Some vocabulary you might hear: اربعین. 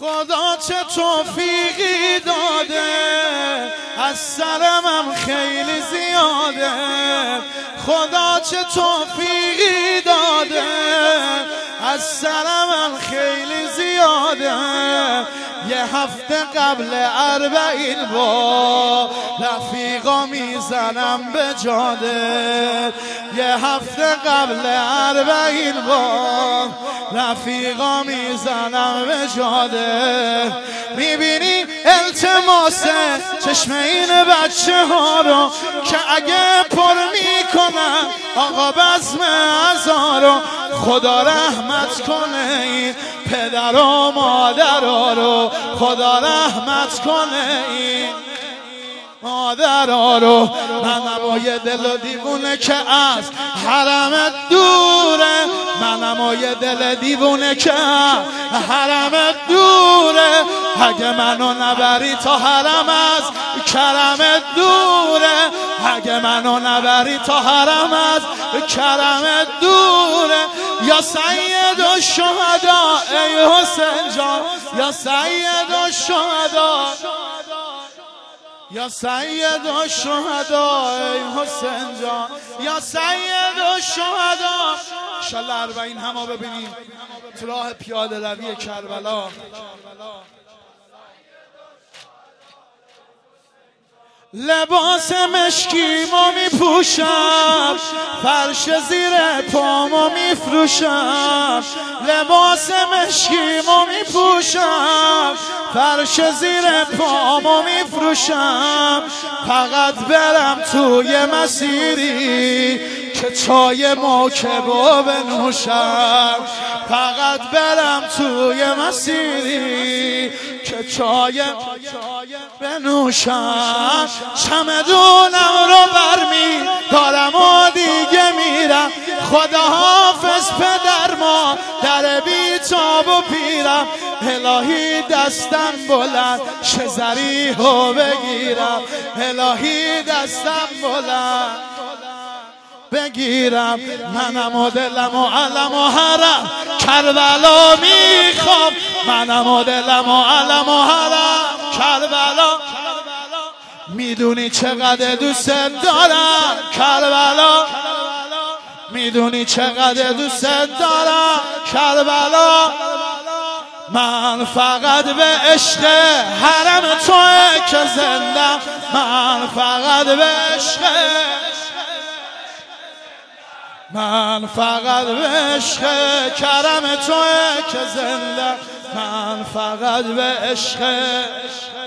خدا چه توفیقی داده، از سرمم خیلی زیاده. خدا چه توفیقی داده، از سرمم خیلی زیاده. یه هفته قبل اربعین با رفیقا میزنم به جاده، یه هفته قبل اربعین با رفیقا میزنم به جاده. میبینی التماسه چشم این بچه ها رو که اگه پر میکنم آقا بزم ازارو. خدا رحمت کنه این پدر و مادرها رو، خدا رحمت کنه این مادرها رو. منم یه دل دیوونه که از حرمت دوره، منم یه دل دیوونه که از حرمت دوره. اگه منو نبری تا حرم از کرمت دوره، اگه منو نبری تا حرم از کرمت دوره. یا سید و شهدا ای حسین جان، یا سید و شهدا، یا سید و شهدا ای حسین جان، یا سید و شهدا. انشالله اربعین همو ببینیم تو راه پیاده روی کربلا. لباس مشکیمو میپوشم، فرش زیر پامو میفروشم. لباس مشکیمو میپوشم، فرش زیر پامو میفروشم. فقط برم توی مسیری که چای موکبو بنوشم، فقط برم توی مسیری که چای بنوشم. چمدونم رو برمی دارم و دیگه میرم. خدا حافظ پدر ما در بی تاب و پیرم. الهی دستم بلند شه ضریحو بگیرم، الهی دستم بلند بگیرم. منم و دلم و علم و حرم کربلا میخوام، منم و دلم و علم و حرم کربلا. میدونی چقدر دوست دارم کربلا، میدونی چقدر دوست دارم کربلا. من فقط به عشق حرم توئه که زندم، من فقط به عشق، من فقط به عشق کرم توئه که زندم، من فقط به عشق